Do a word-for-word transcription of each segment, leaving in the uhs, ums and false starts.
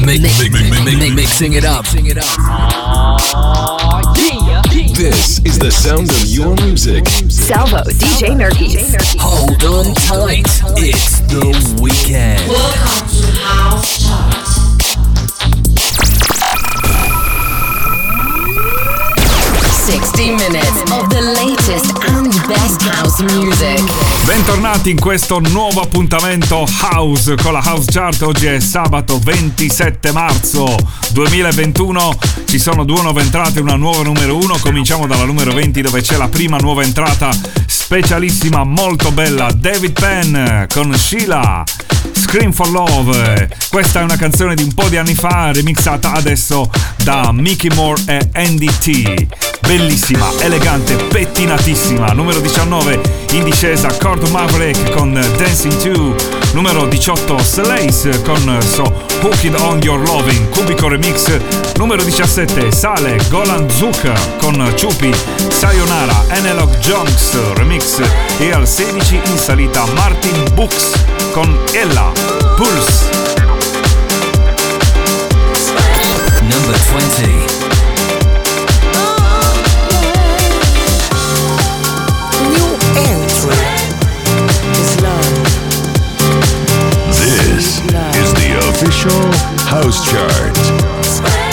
Mix, mix, mix, mix, mixing it up. This is the sound of your music. Salvo, D J Murkies. Hold on tight, it's the weekend. Welcome to House Charts. sixty minutes of the latest and best house music. Bentornati in questo nuovo appuntamento House con la House Chart. Oggi è sabato ventisette marzo duemilaventuno. Ci sono due nuove entrate e una nuova numero uno. Cominciamo dalla numero venti, dove c'è la prima nuova entrata specialissima, molto bella, David Penn con Sheila, Scream for Love. Questa è una canzone di un po' di anni fa, remixata adesso da Mickey Moore e Andy T. Bellissima, elegante, pettinatissima. Numero diciannove in discesa, Chord Maverick con Dancing two. Numero diciotto, Slays con So Hooked on Your Loving, Cubico Remix. Numero diciassette sale Golan Zucker con Chupi, Sayonara, Analog Junks Remix. E al sedici in salita Martin Books con Ella, Pulse. Number twenty. Official House Chart. Scream,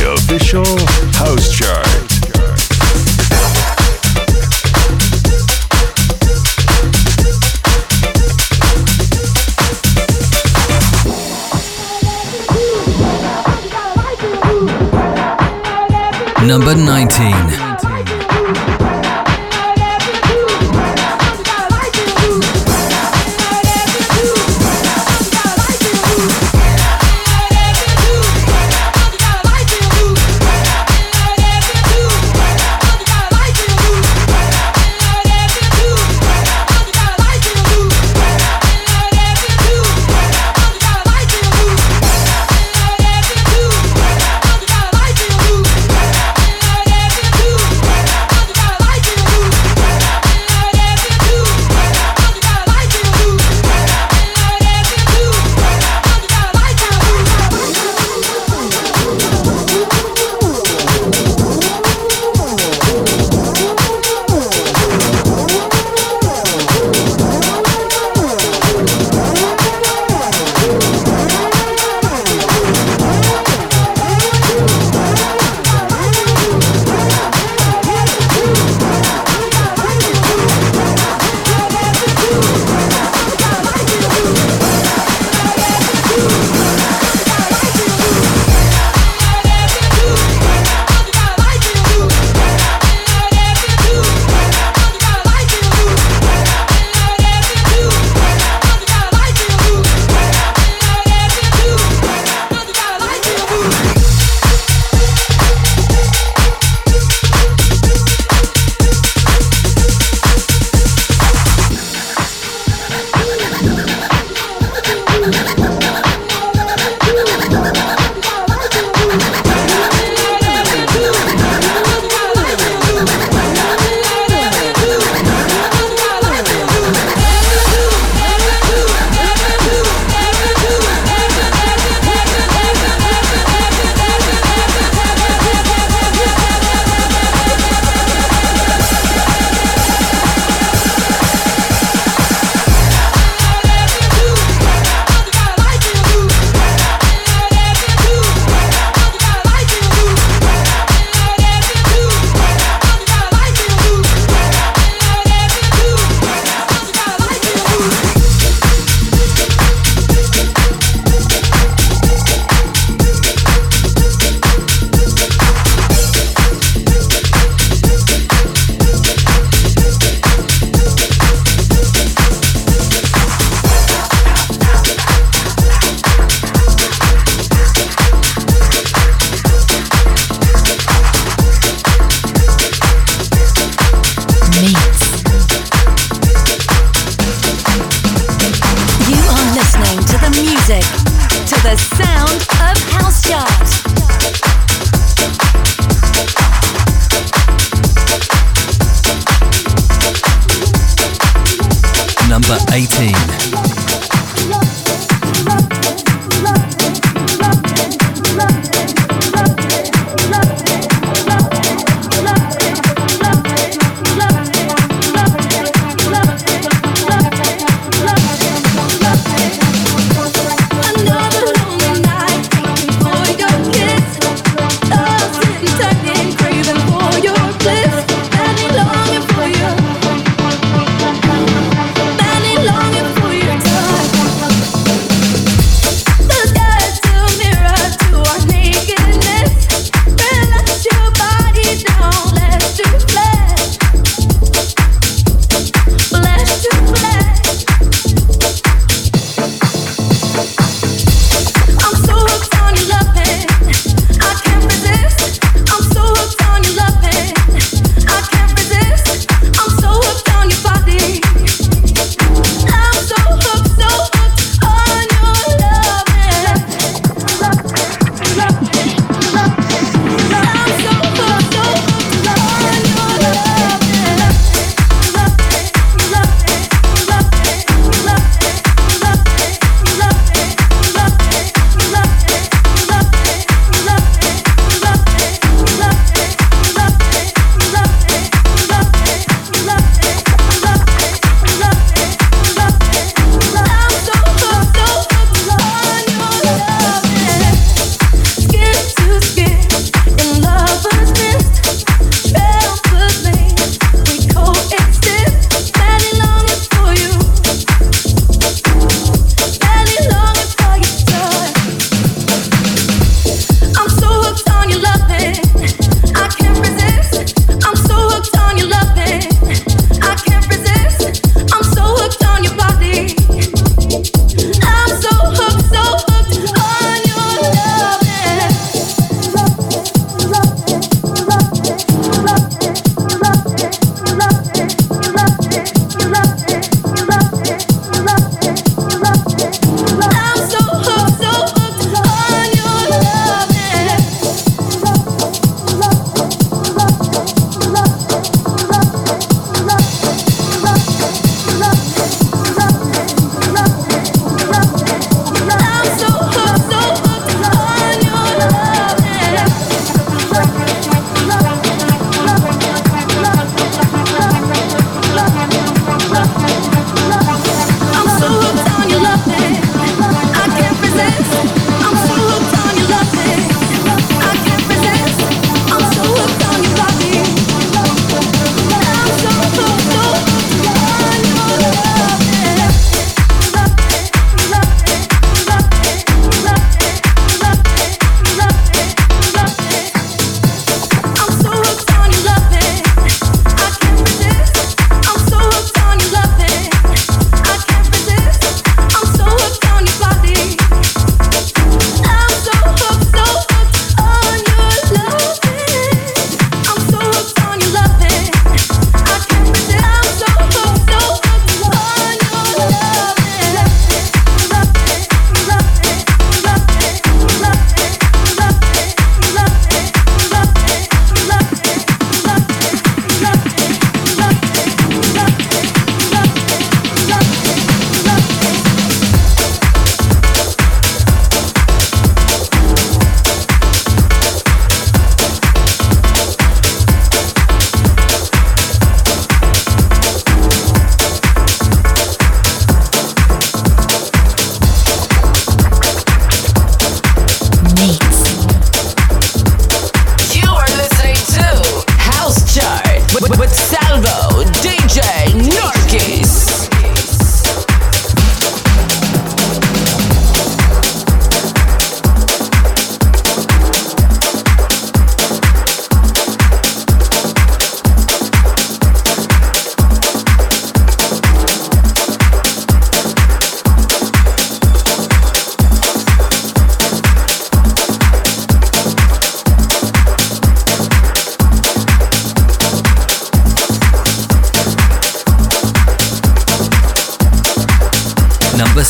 the official house chart. Number nineteen.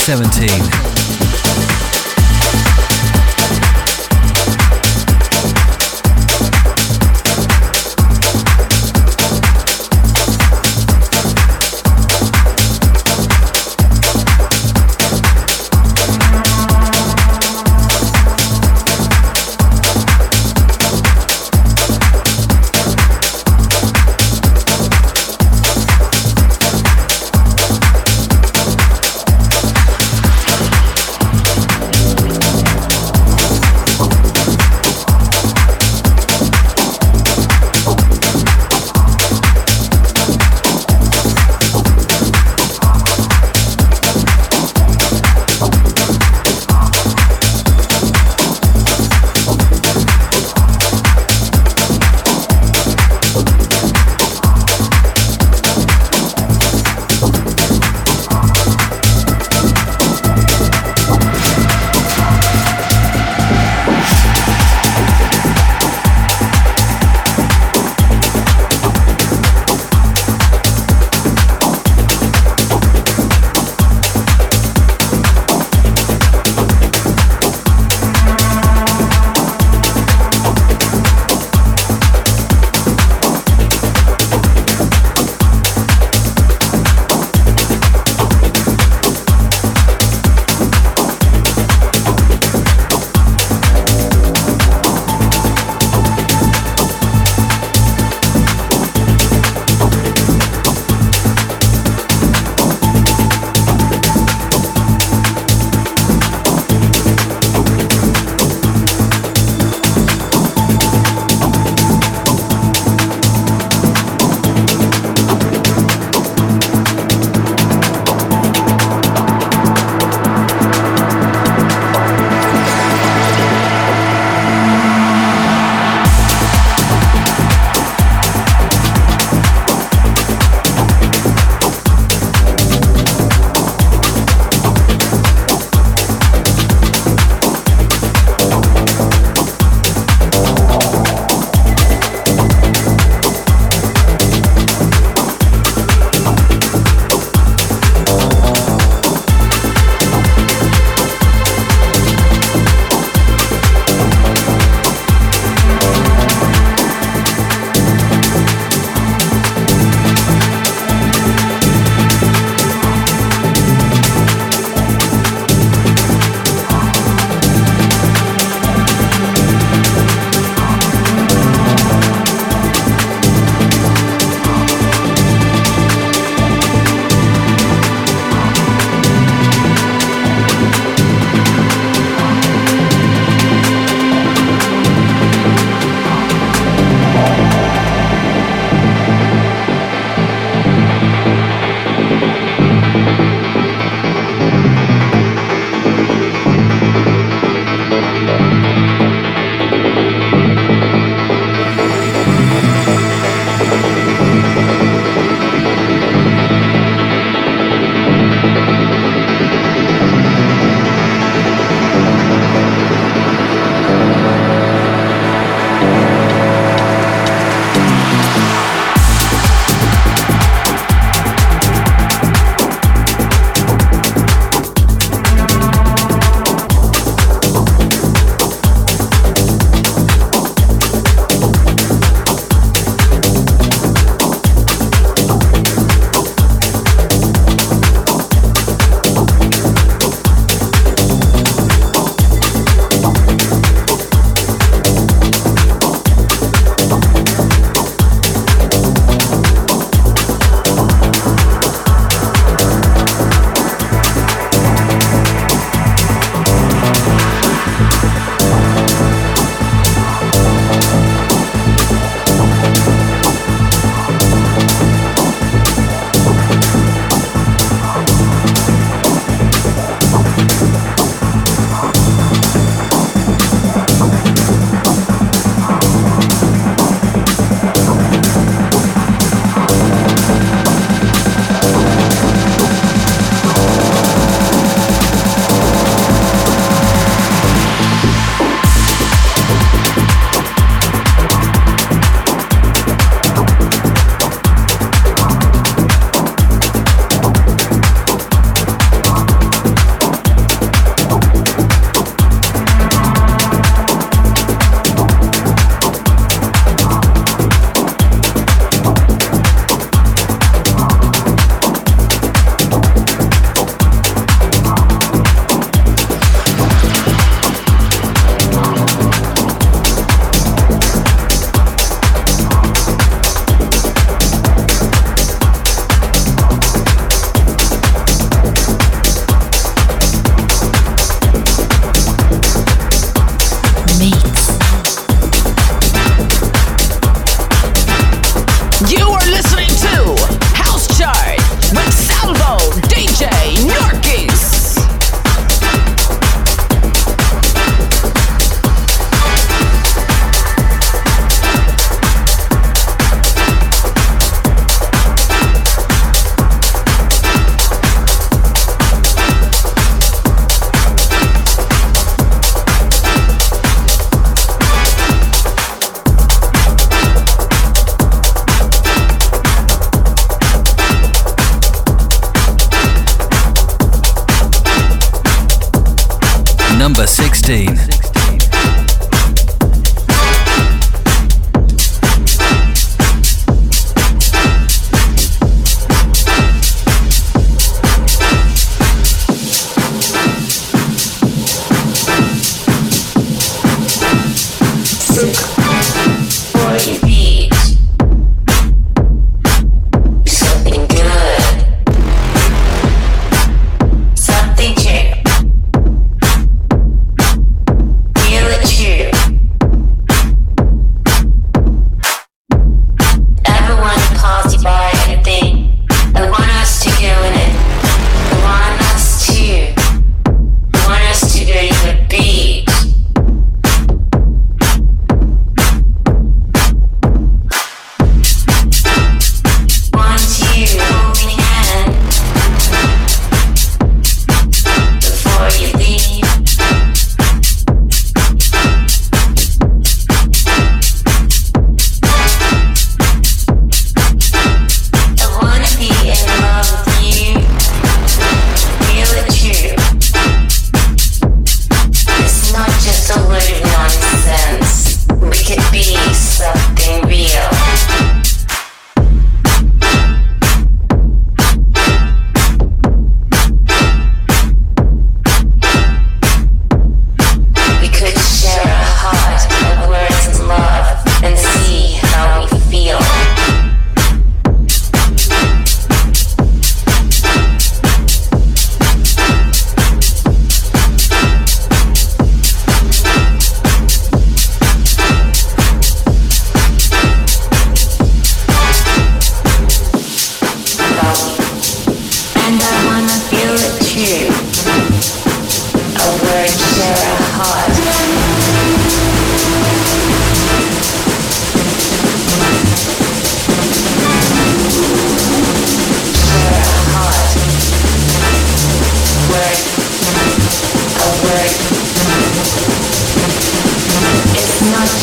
seventeen.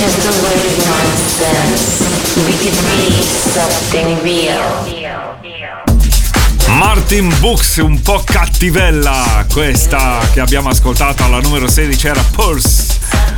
is the way of nonsense. We could be something real. Martin Books, un po' cattivella questa che abbiamo ascoltato alla numero sedici, era Purse.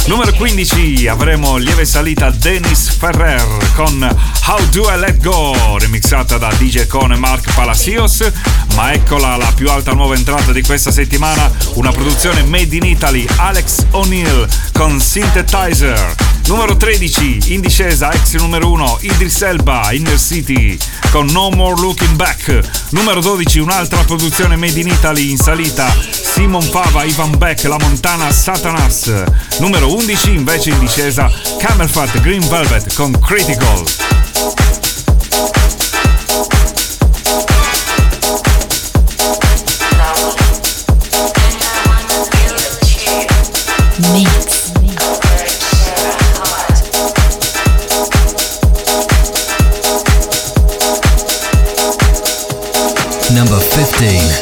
Numero quindici avremo lieve salita Dennis Ferrer con How Do I Let Go, remixata da D J Kone e Mark Palacios. Ma eccola la più alta nuova entrata di questa settimana, una produzione made in Italy, Alex O'Neill con Synthetizer. Numero tredici in discesa, ex numero uno, Idris Elba, Inner City con No More Looking Back. Numero dodici un'altra produzione made in Italy in salita, Simon Pava, Ivan Beck, La Montana, Satanas. Numero undici invece in discesa, Camelphat, Green Velvet con Critical. Number fifteen.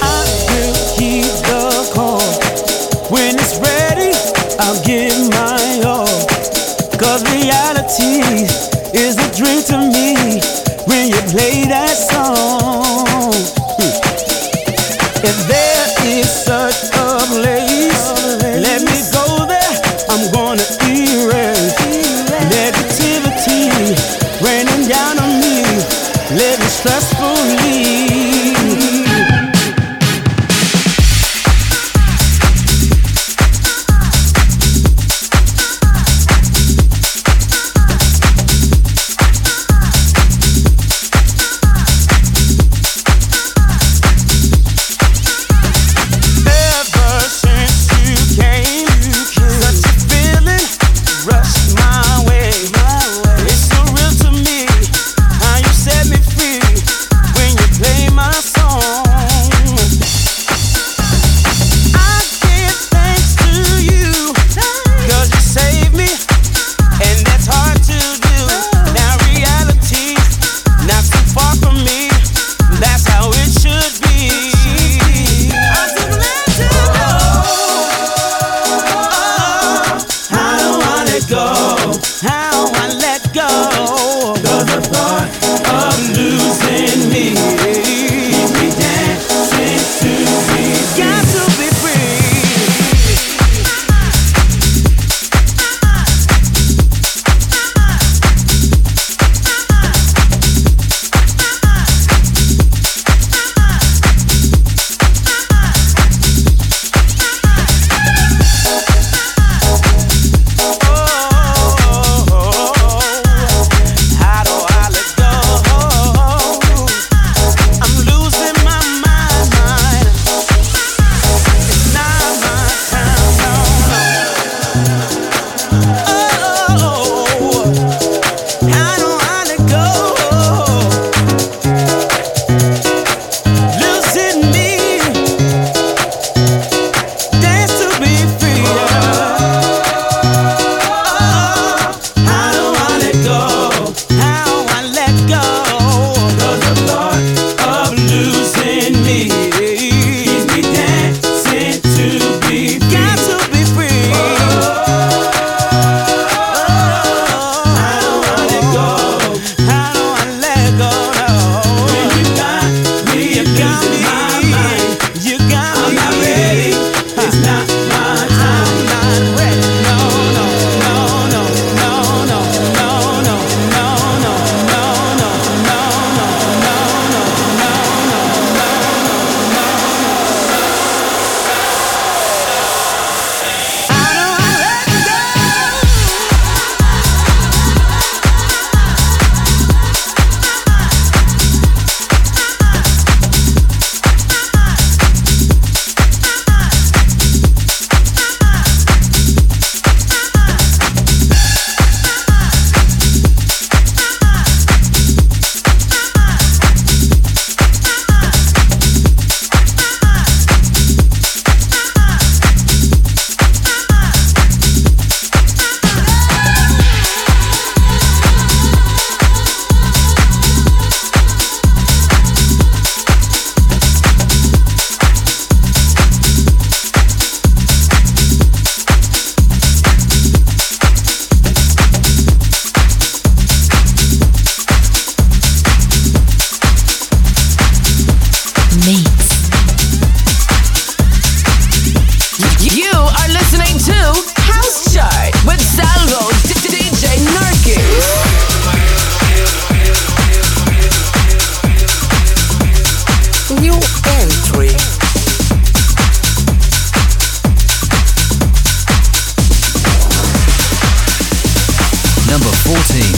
number fourteen.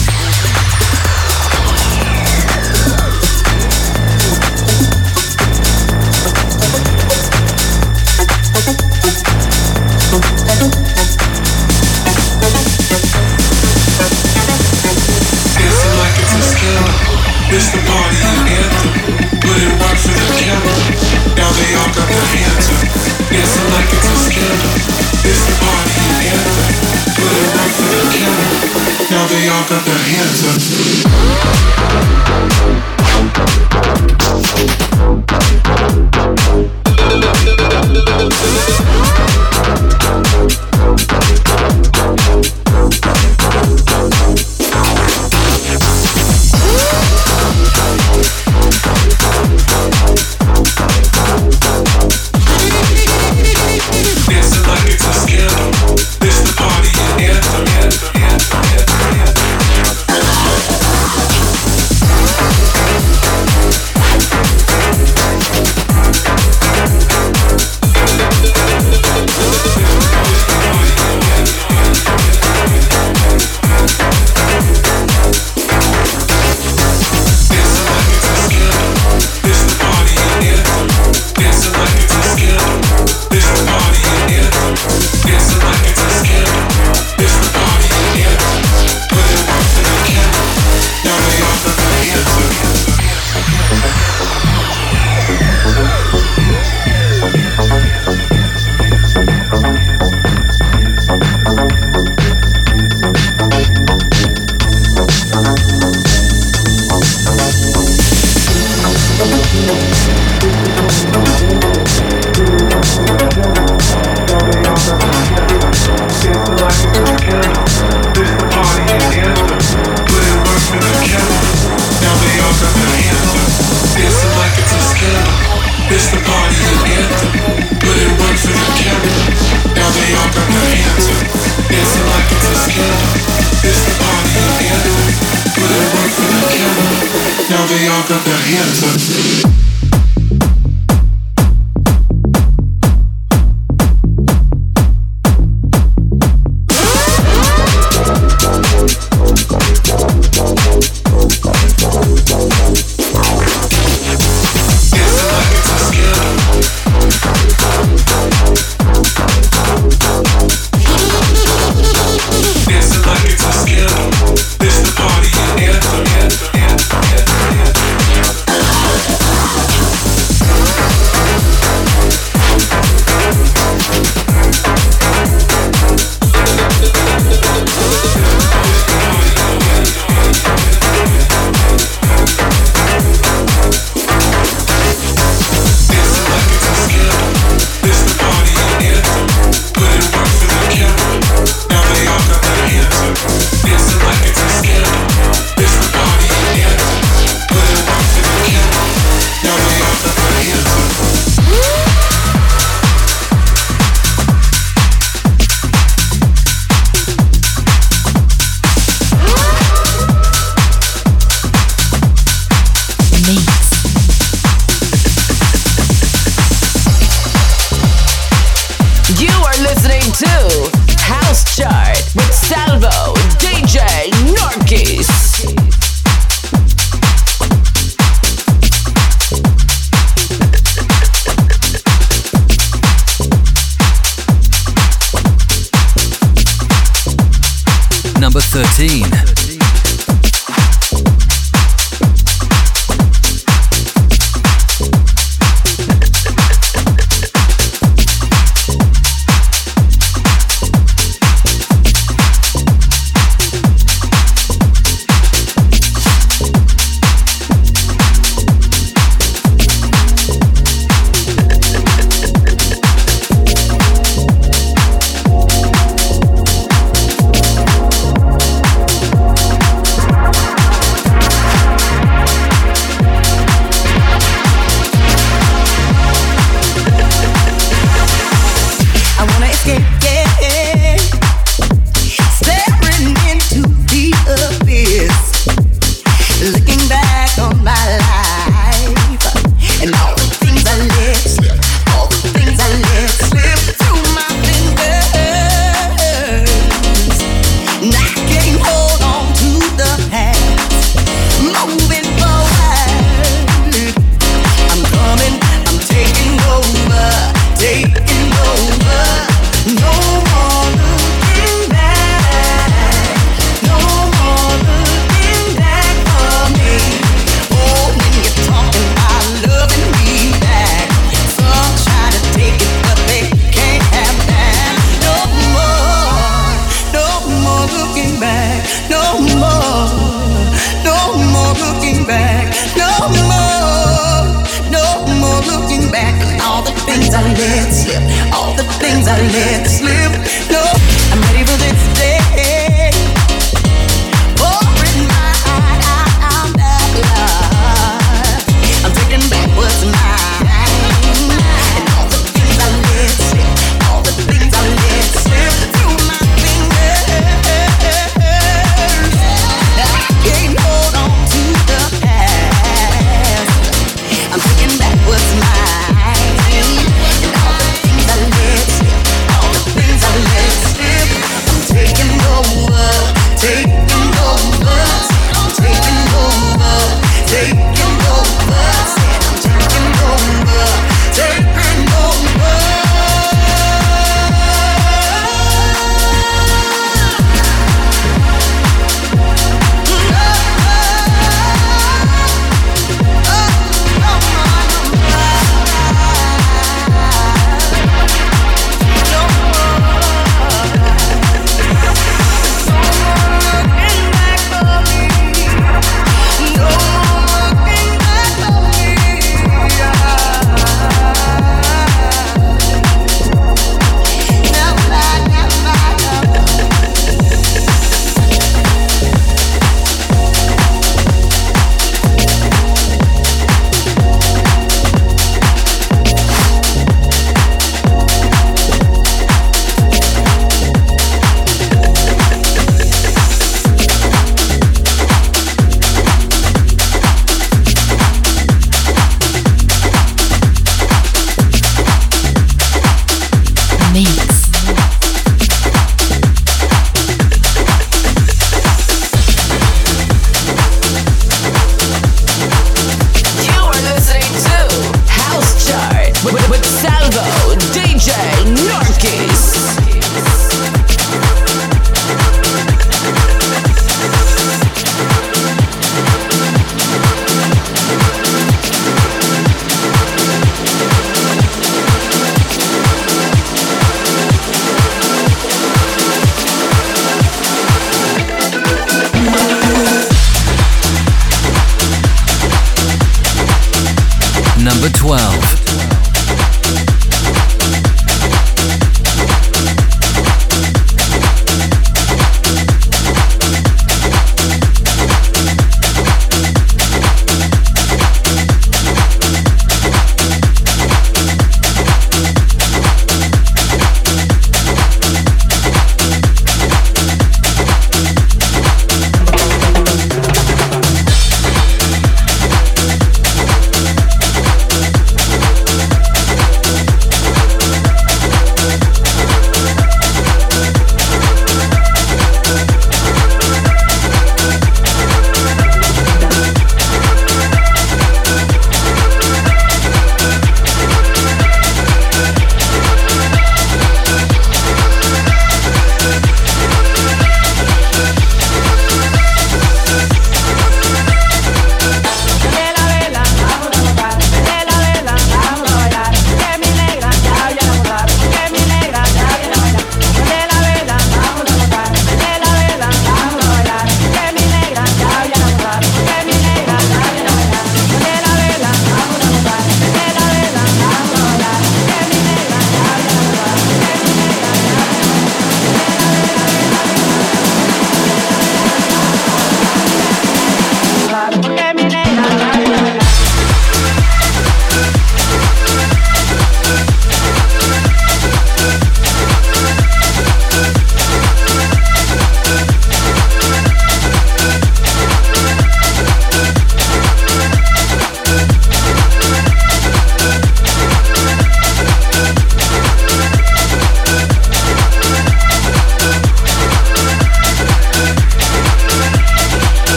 no more, no more looking back, no more, no more looking back. All the things I let slip, all the things I let slip, no, I'm ready for this day. Pouring my heart out, out of love, I'm taking back what's mine. And all the things I let slip, all the things I let slip through my fingers. What's mine? And all the things I let slip, all the things I let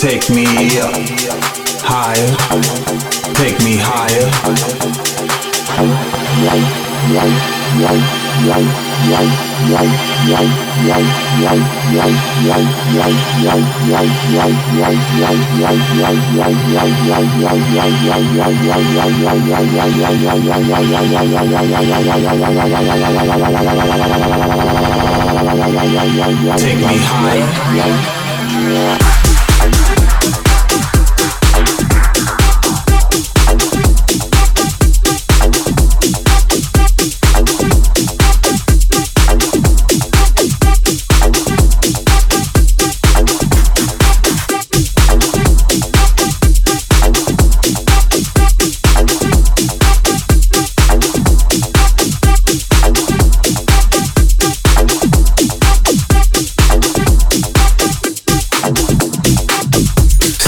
Take me higher.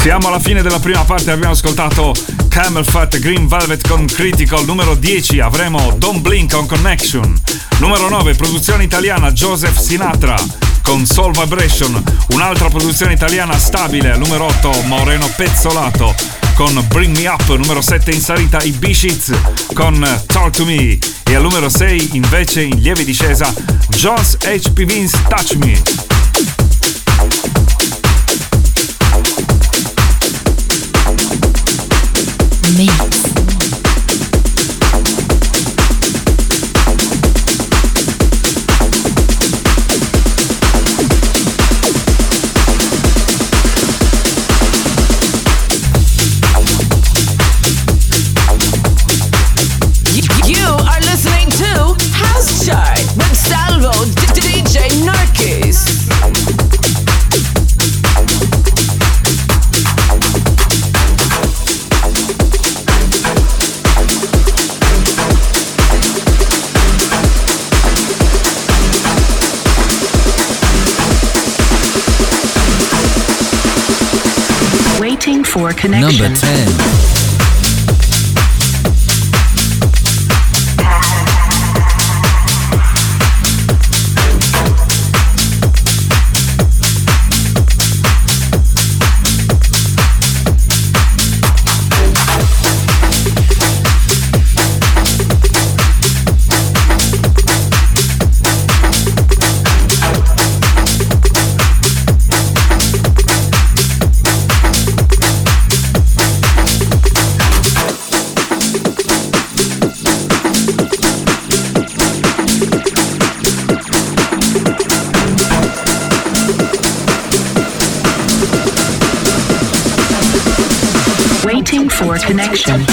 Siamo alla fine della prima parte, abbiamo ascoltato Camelphat, Green Velvet con Critical. Numero dieci avremo Don Blink con Connection. Numero nove, produzione italiana, Joseph Sinatra con Soul Vibration. Un'altra produzione italiana stabile, numero otto, Moreno Pezzolato con Bring Me Up. Numero sette in salita, i Biscits con Talk To Me. E al numero sei invece in lieve discesa, Jones H P Vince Touch Me. Me. For connection. Number ten. For connection.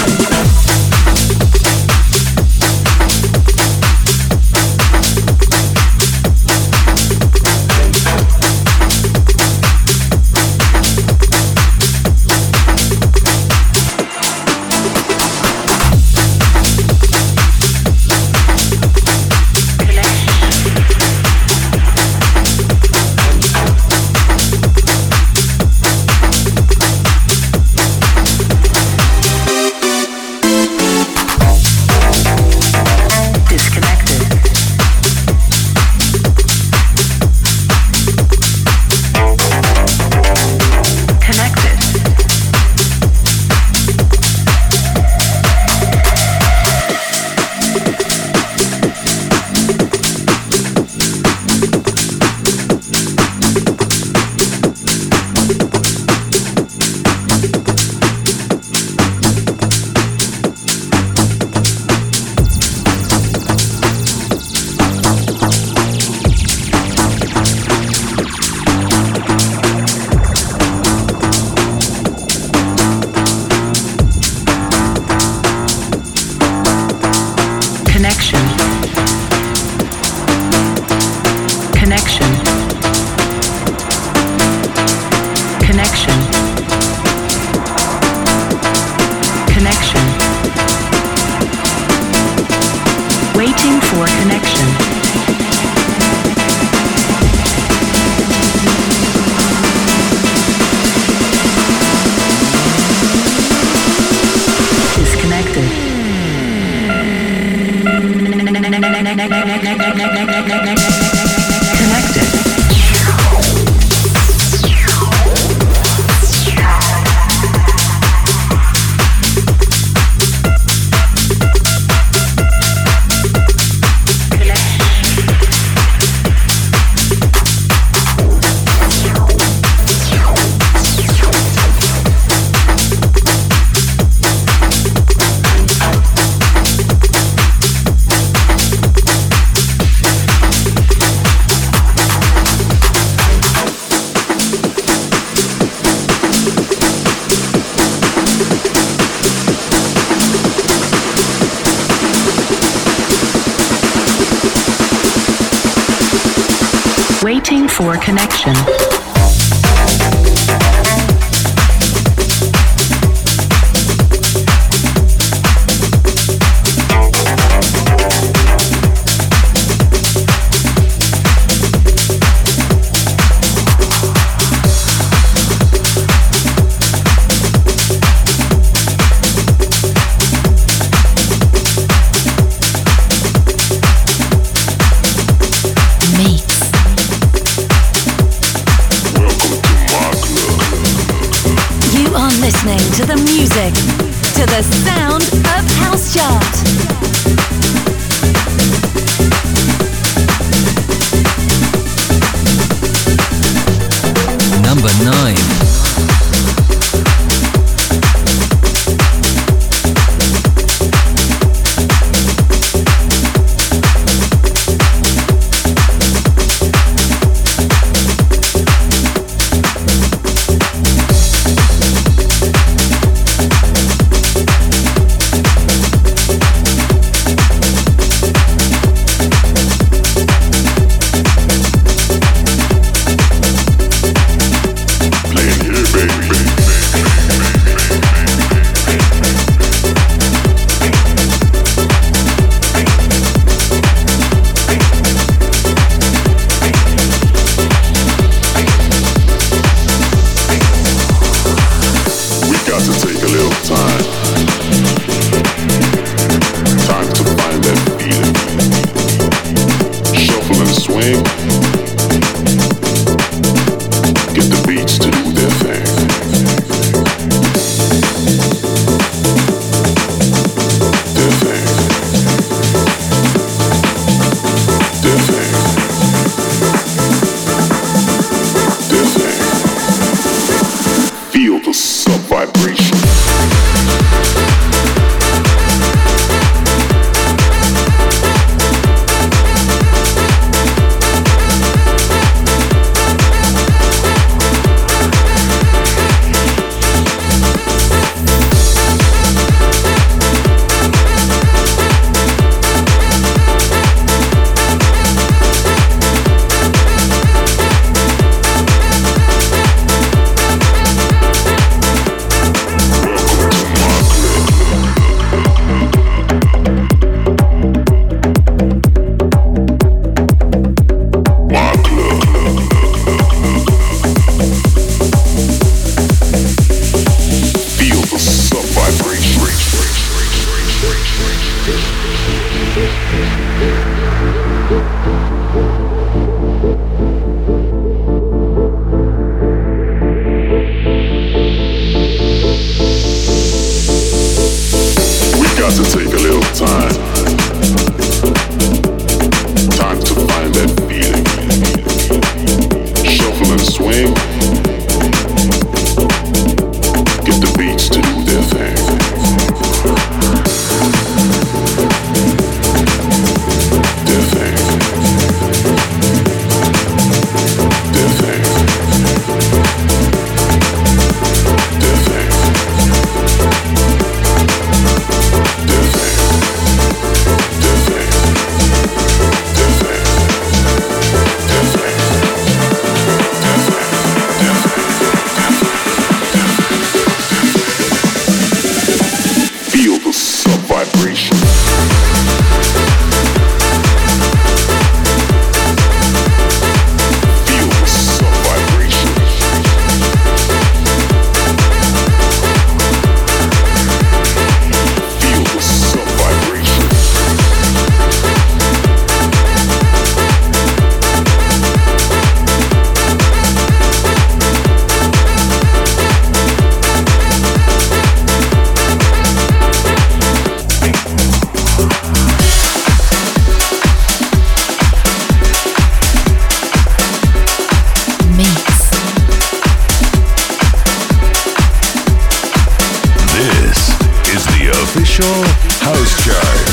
Official House Chart.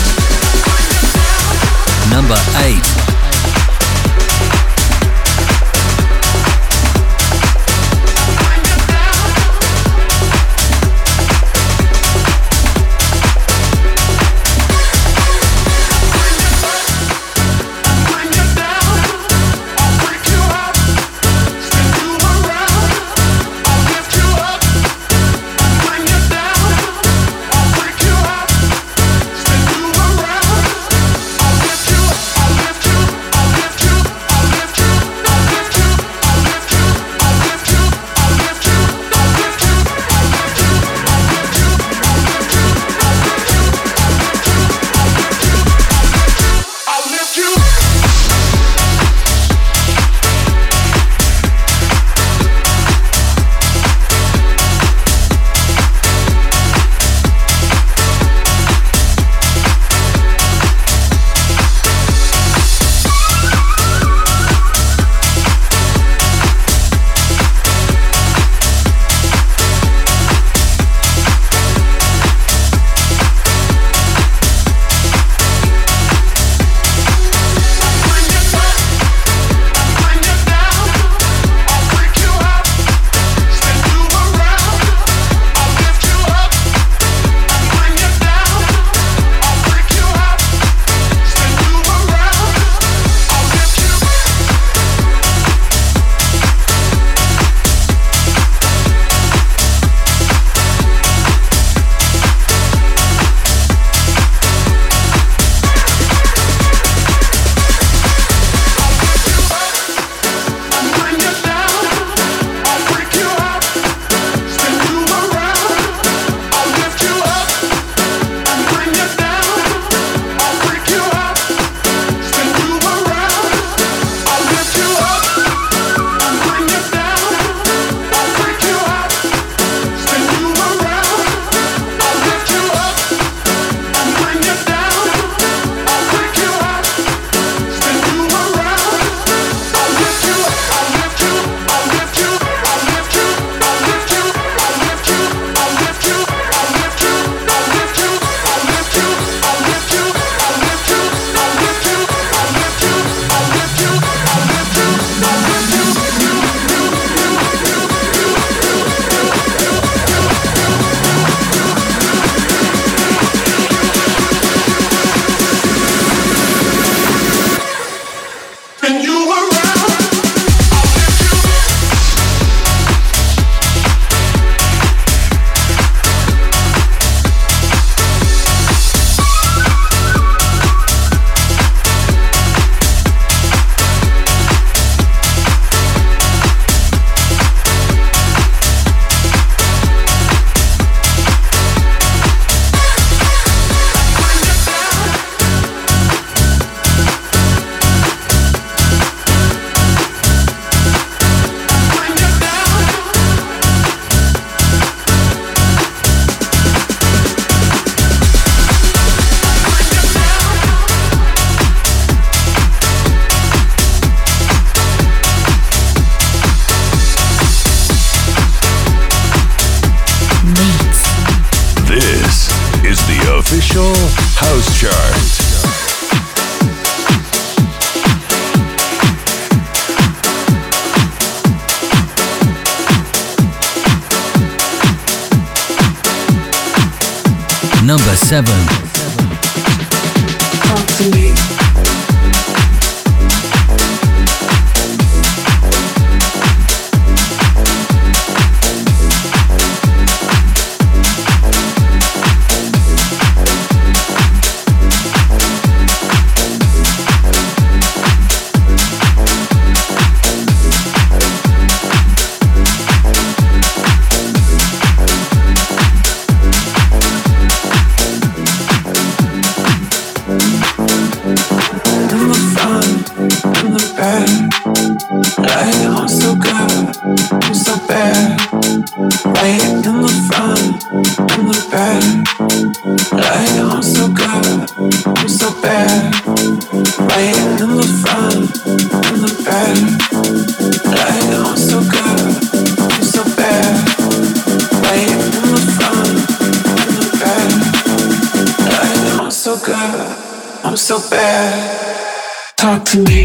Number eight. Number seven. Talk to me. so bad. Talk to me.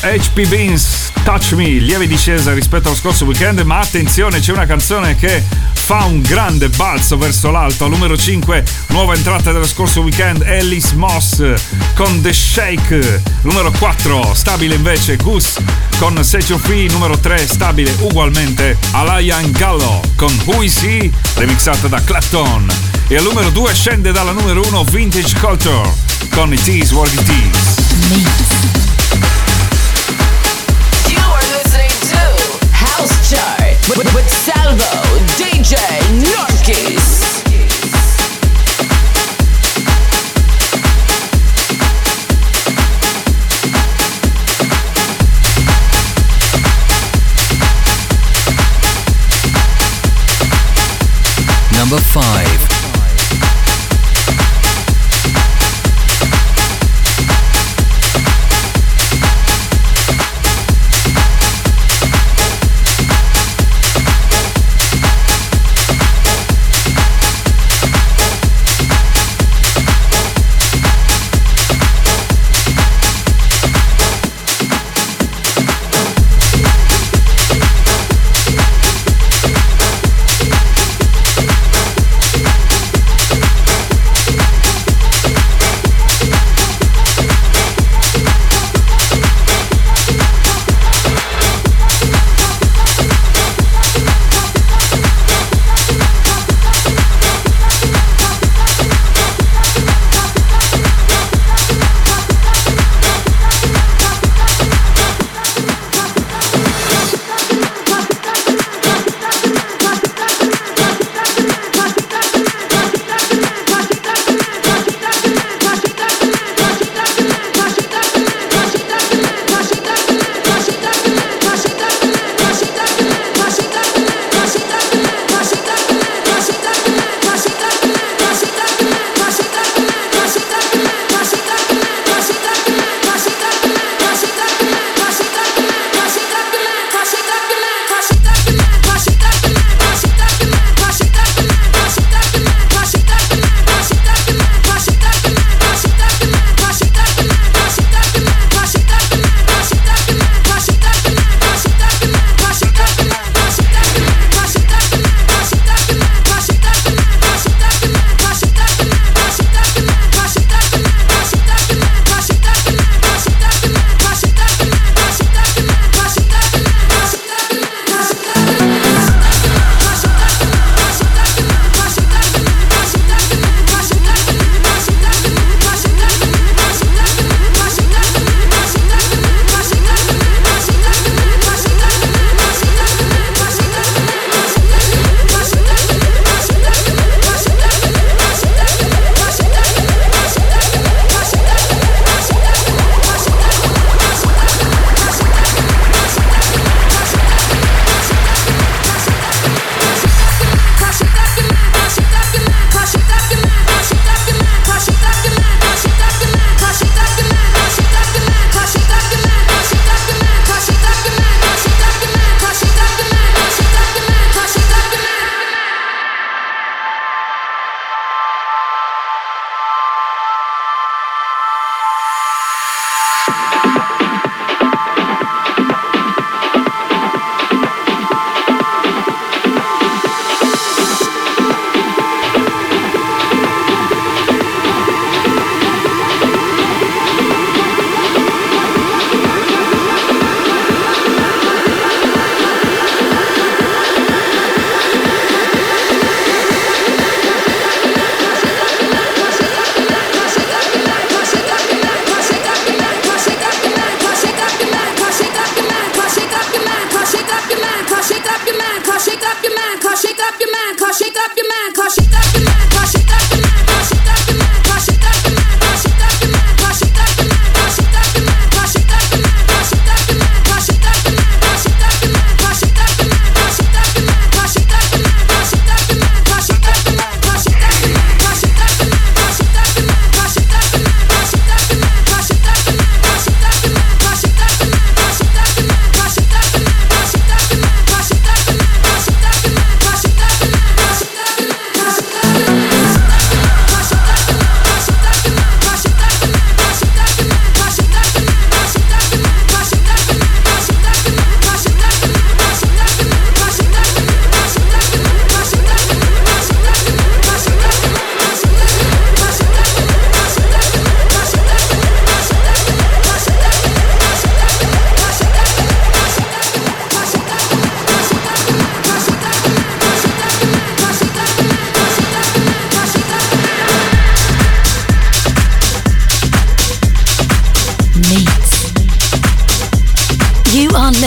Jones H P Beans, Touch Me, lieve discesa rispetto allo scorso weekend, ma attenzione, c'è una canzone che fa un grande balzo verso l'alto. Al numero cinque, nuova entrata dello scorso weekend, Ellis Moss con The Shake. Numero quattro, stabile invece Goose con Set Your Free. Numero tre, stabile ugualmente Alayan Gallo con Who Is He, remixata da Clapton. E al numero due scende dalla numero uno Vintage Culture con It Is What It Is. With, with Salvo, D J Norkis. Number five.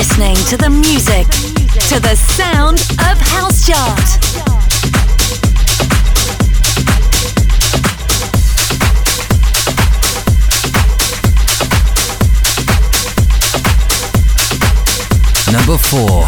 listening to the music, to the sound of House Chart. Number four.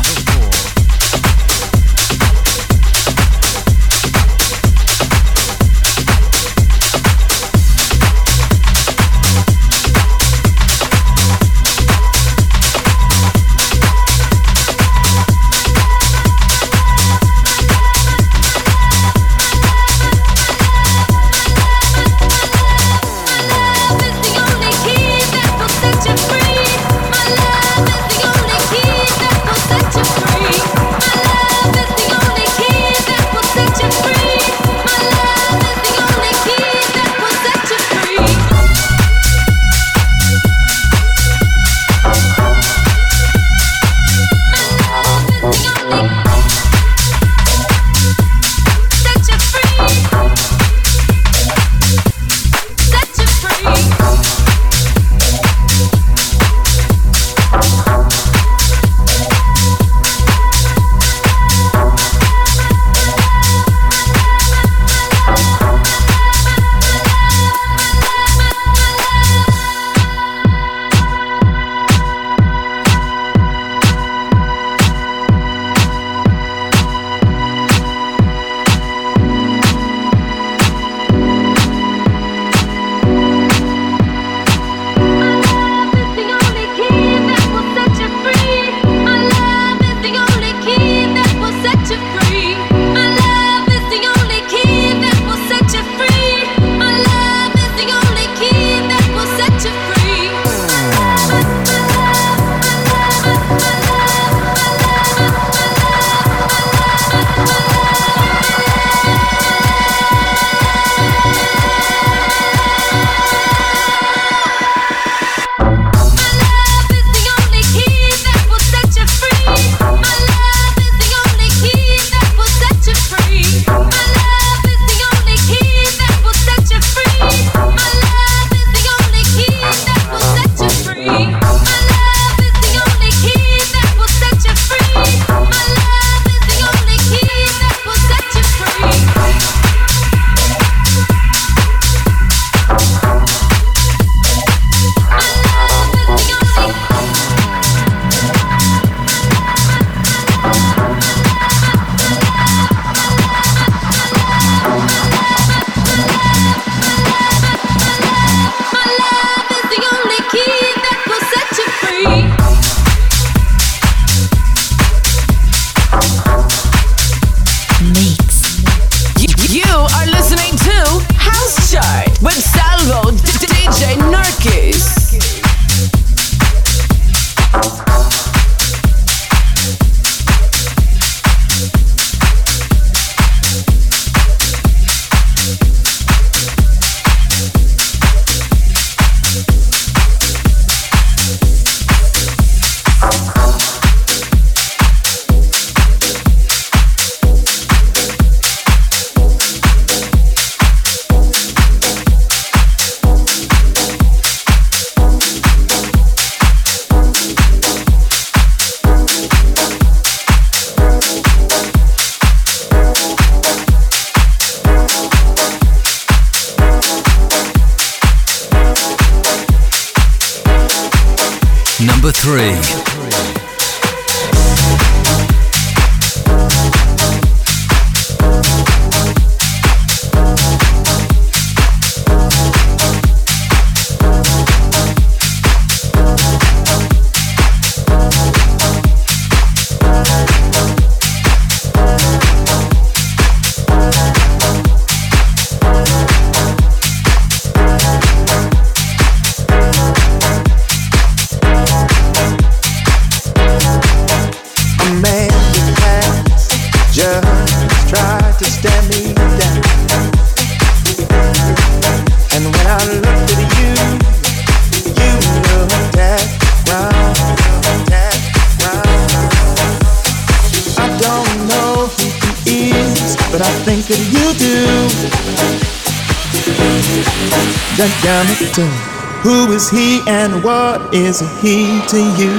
That damn it. Who is he and what is he to you?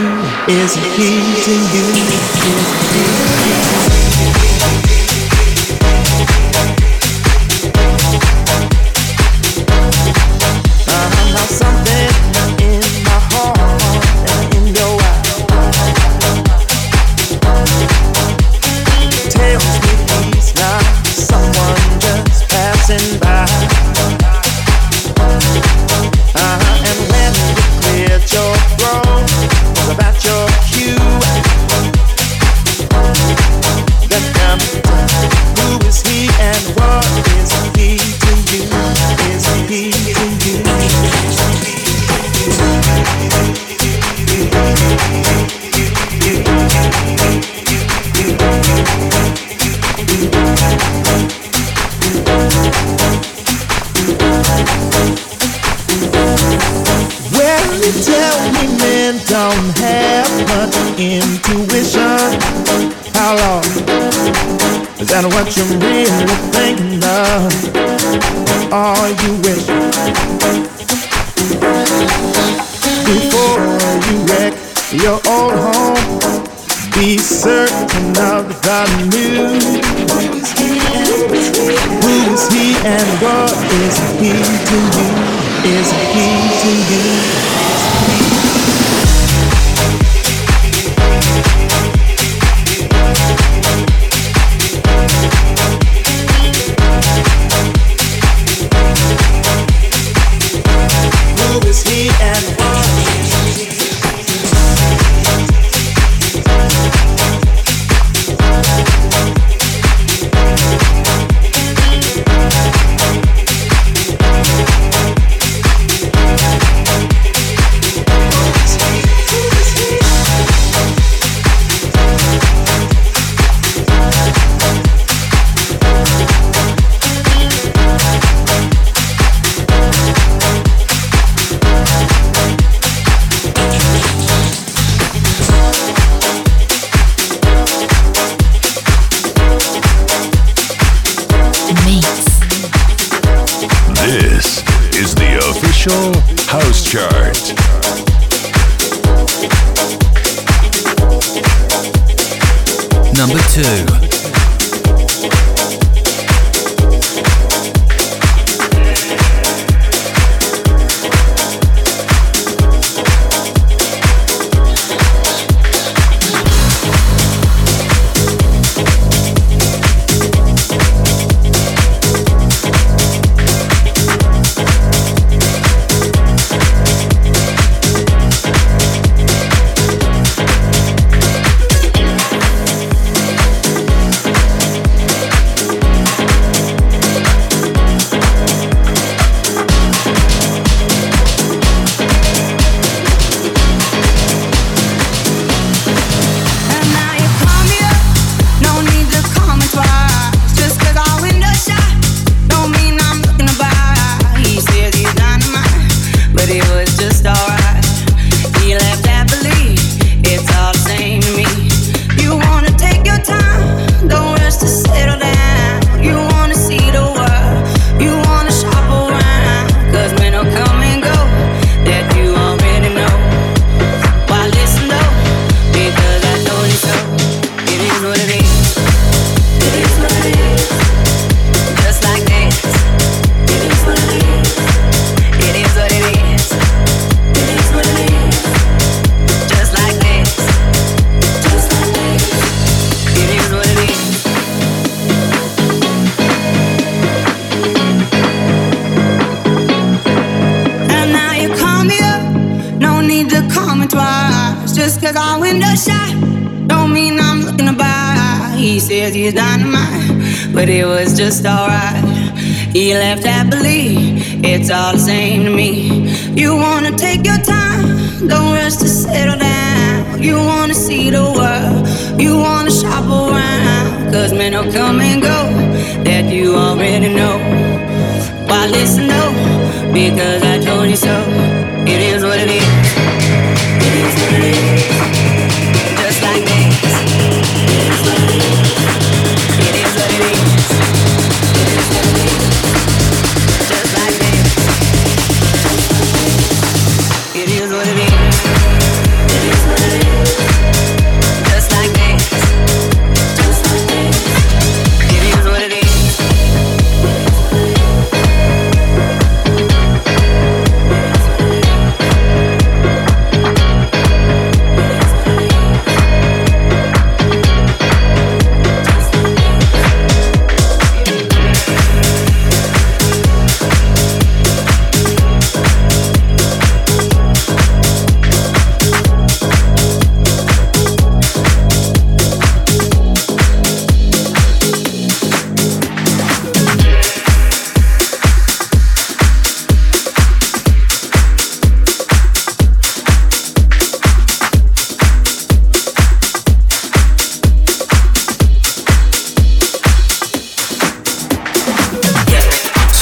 Is he to you? Is he to you?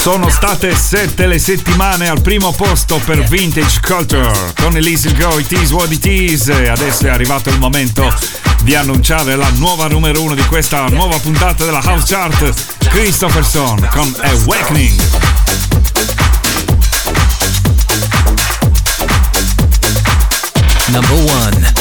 Sono state sette le settimane al primo posto per Vintage Culture con Elise Go, It Is What It Is. E adesso è arrivato il momento di annunciare la nuova numero uno di questa nuova puntata della House Chart, Christopherson con Awakening. Number one.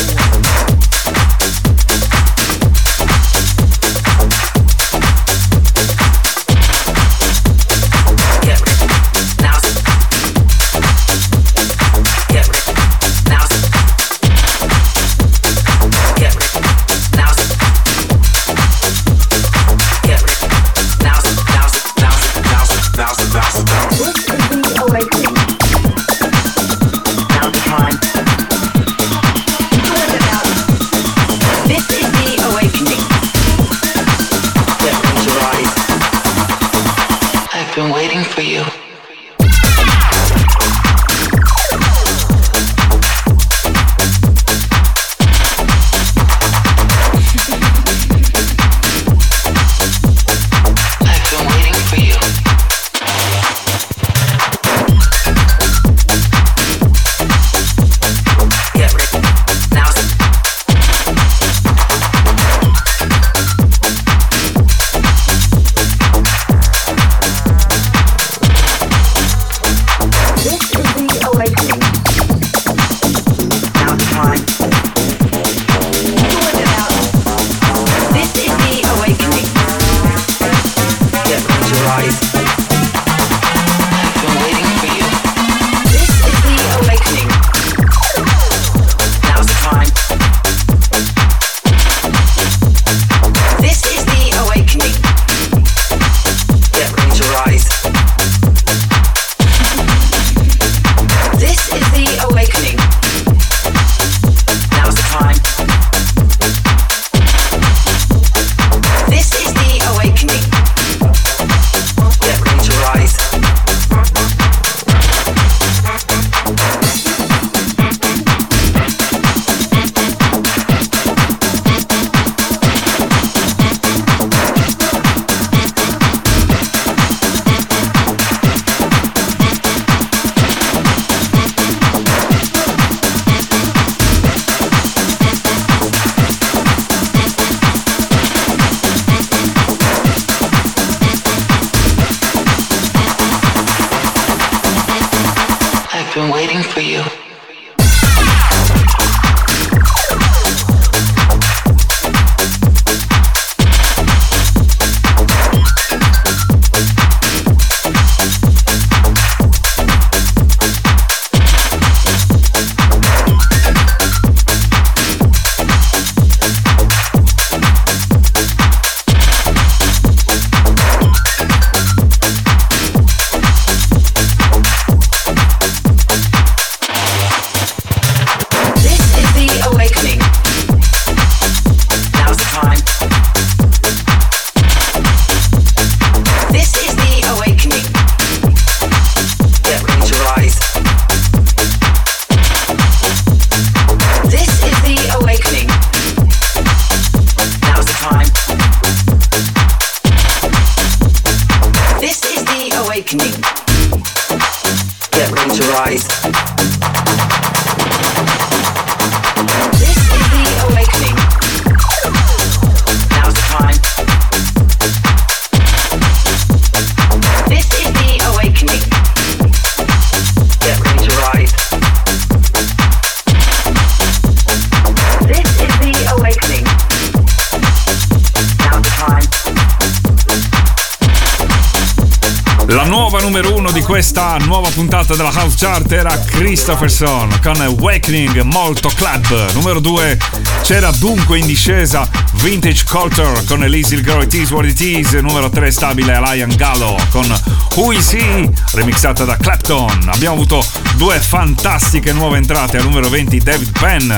Questa nuova puntata della House Chart era Christopherson con Awakening, molto club. Numero due c'era dunque in discesa Vintage Culture con Elise Girl It Is What It Is. Numero tre stabile Alayan Gallo con Who Is He, remixata da Clapton. Abbiamo avuto due fantastiche nuove entrate. Al numero venti David Penn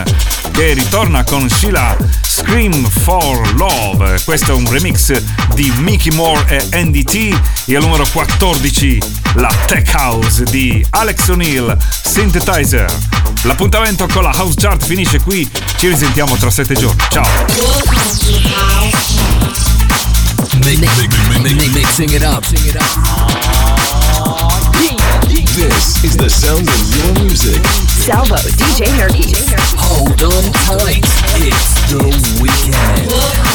che ritorna con Sheila, Scream for Love. Questo è un remix di Mickey Moore e Andy T. E al numero quattordici la Tech House di Alex O'Neill, Synthetizer. L'appuntamento con la House Chart finisce qui, ci risentiamo tra sette giorni. Ciao. Mix, mix, mixing it up. This is the sound of your music. Salvo, D J Herkies. Hold on tight. It's the weekend.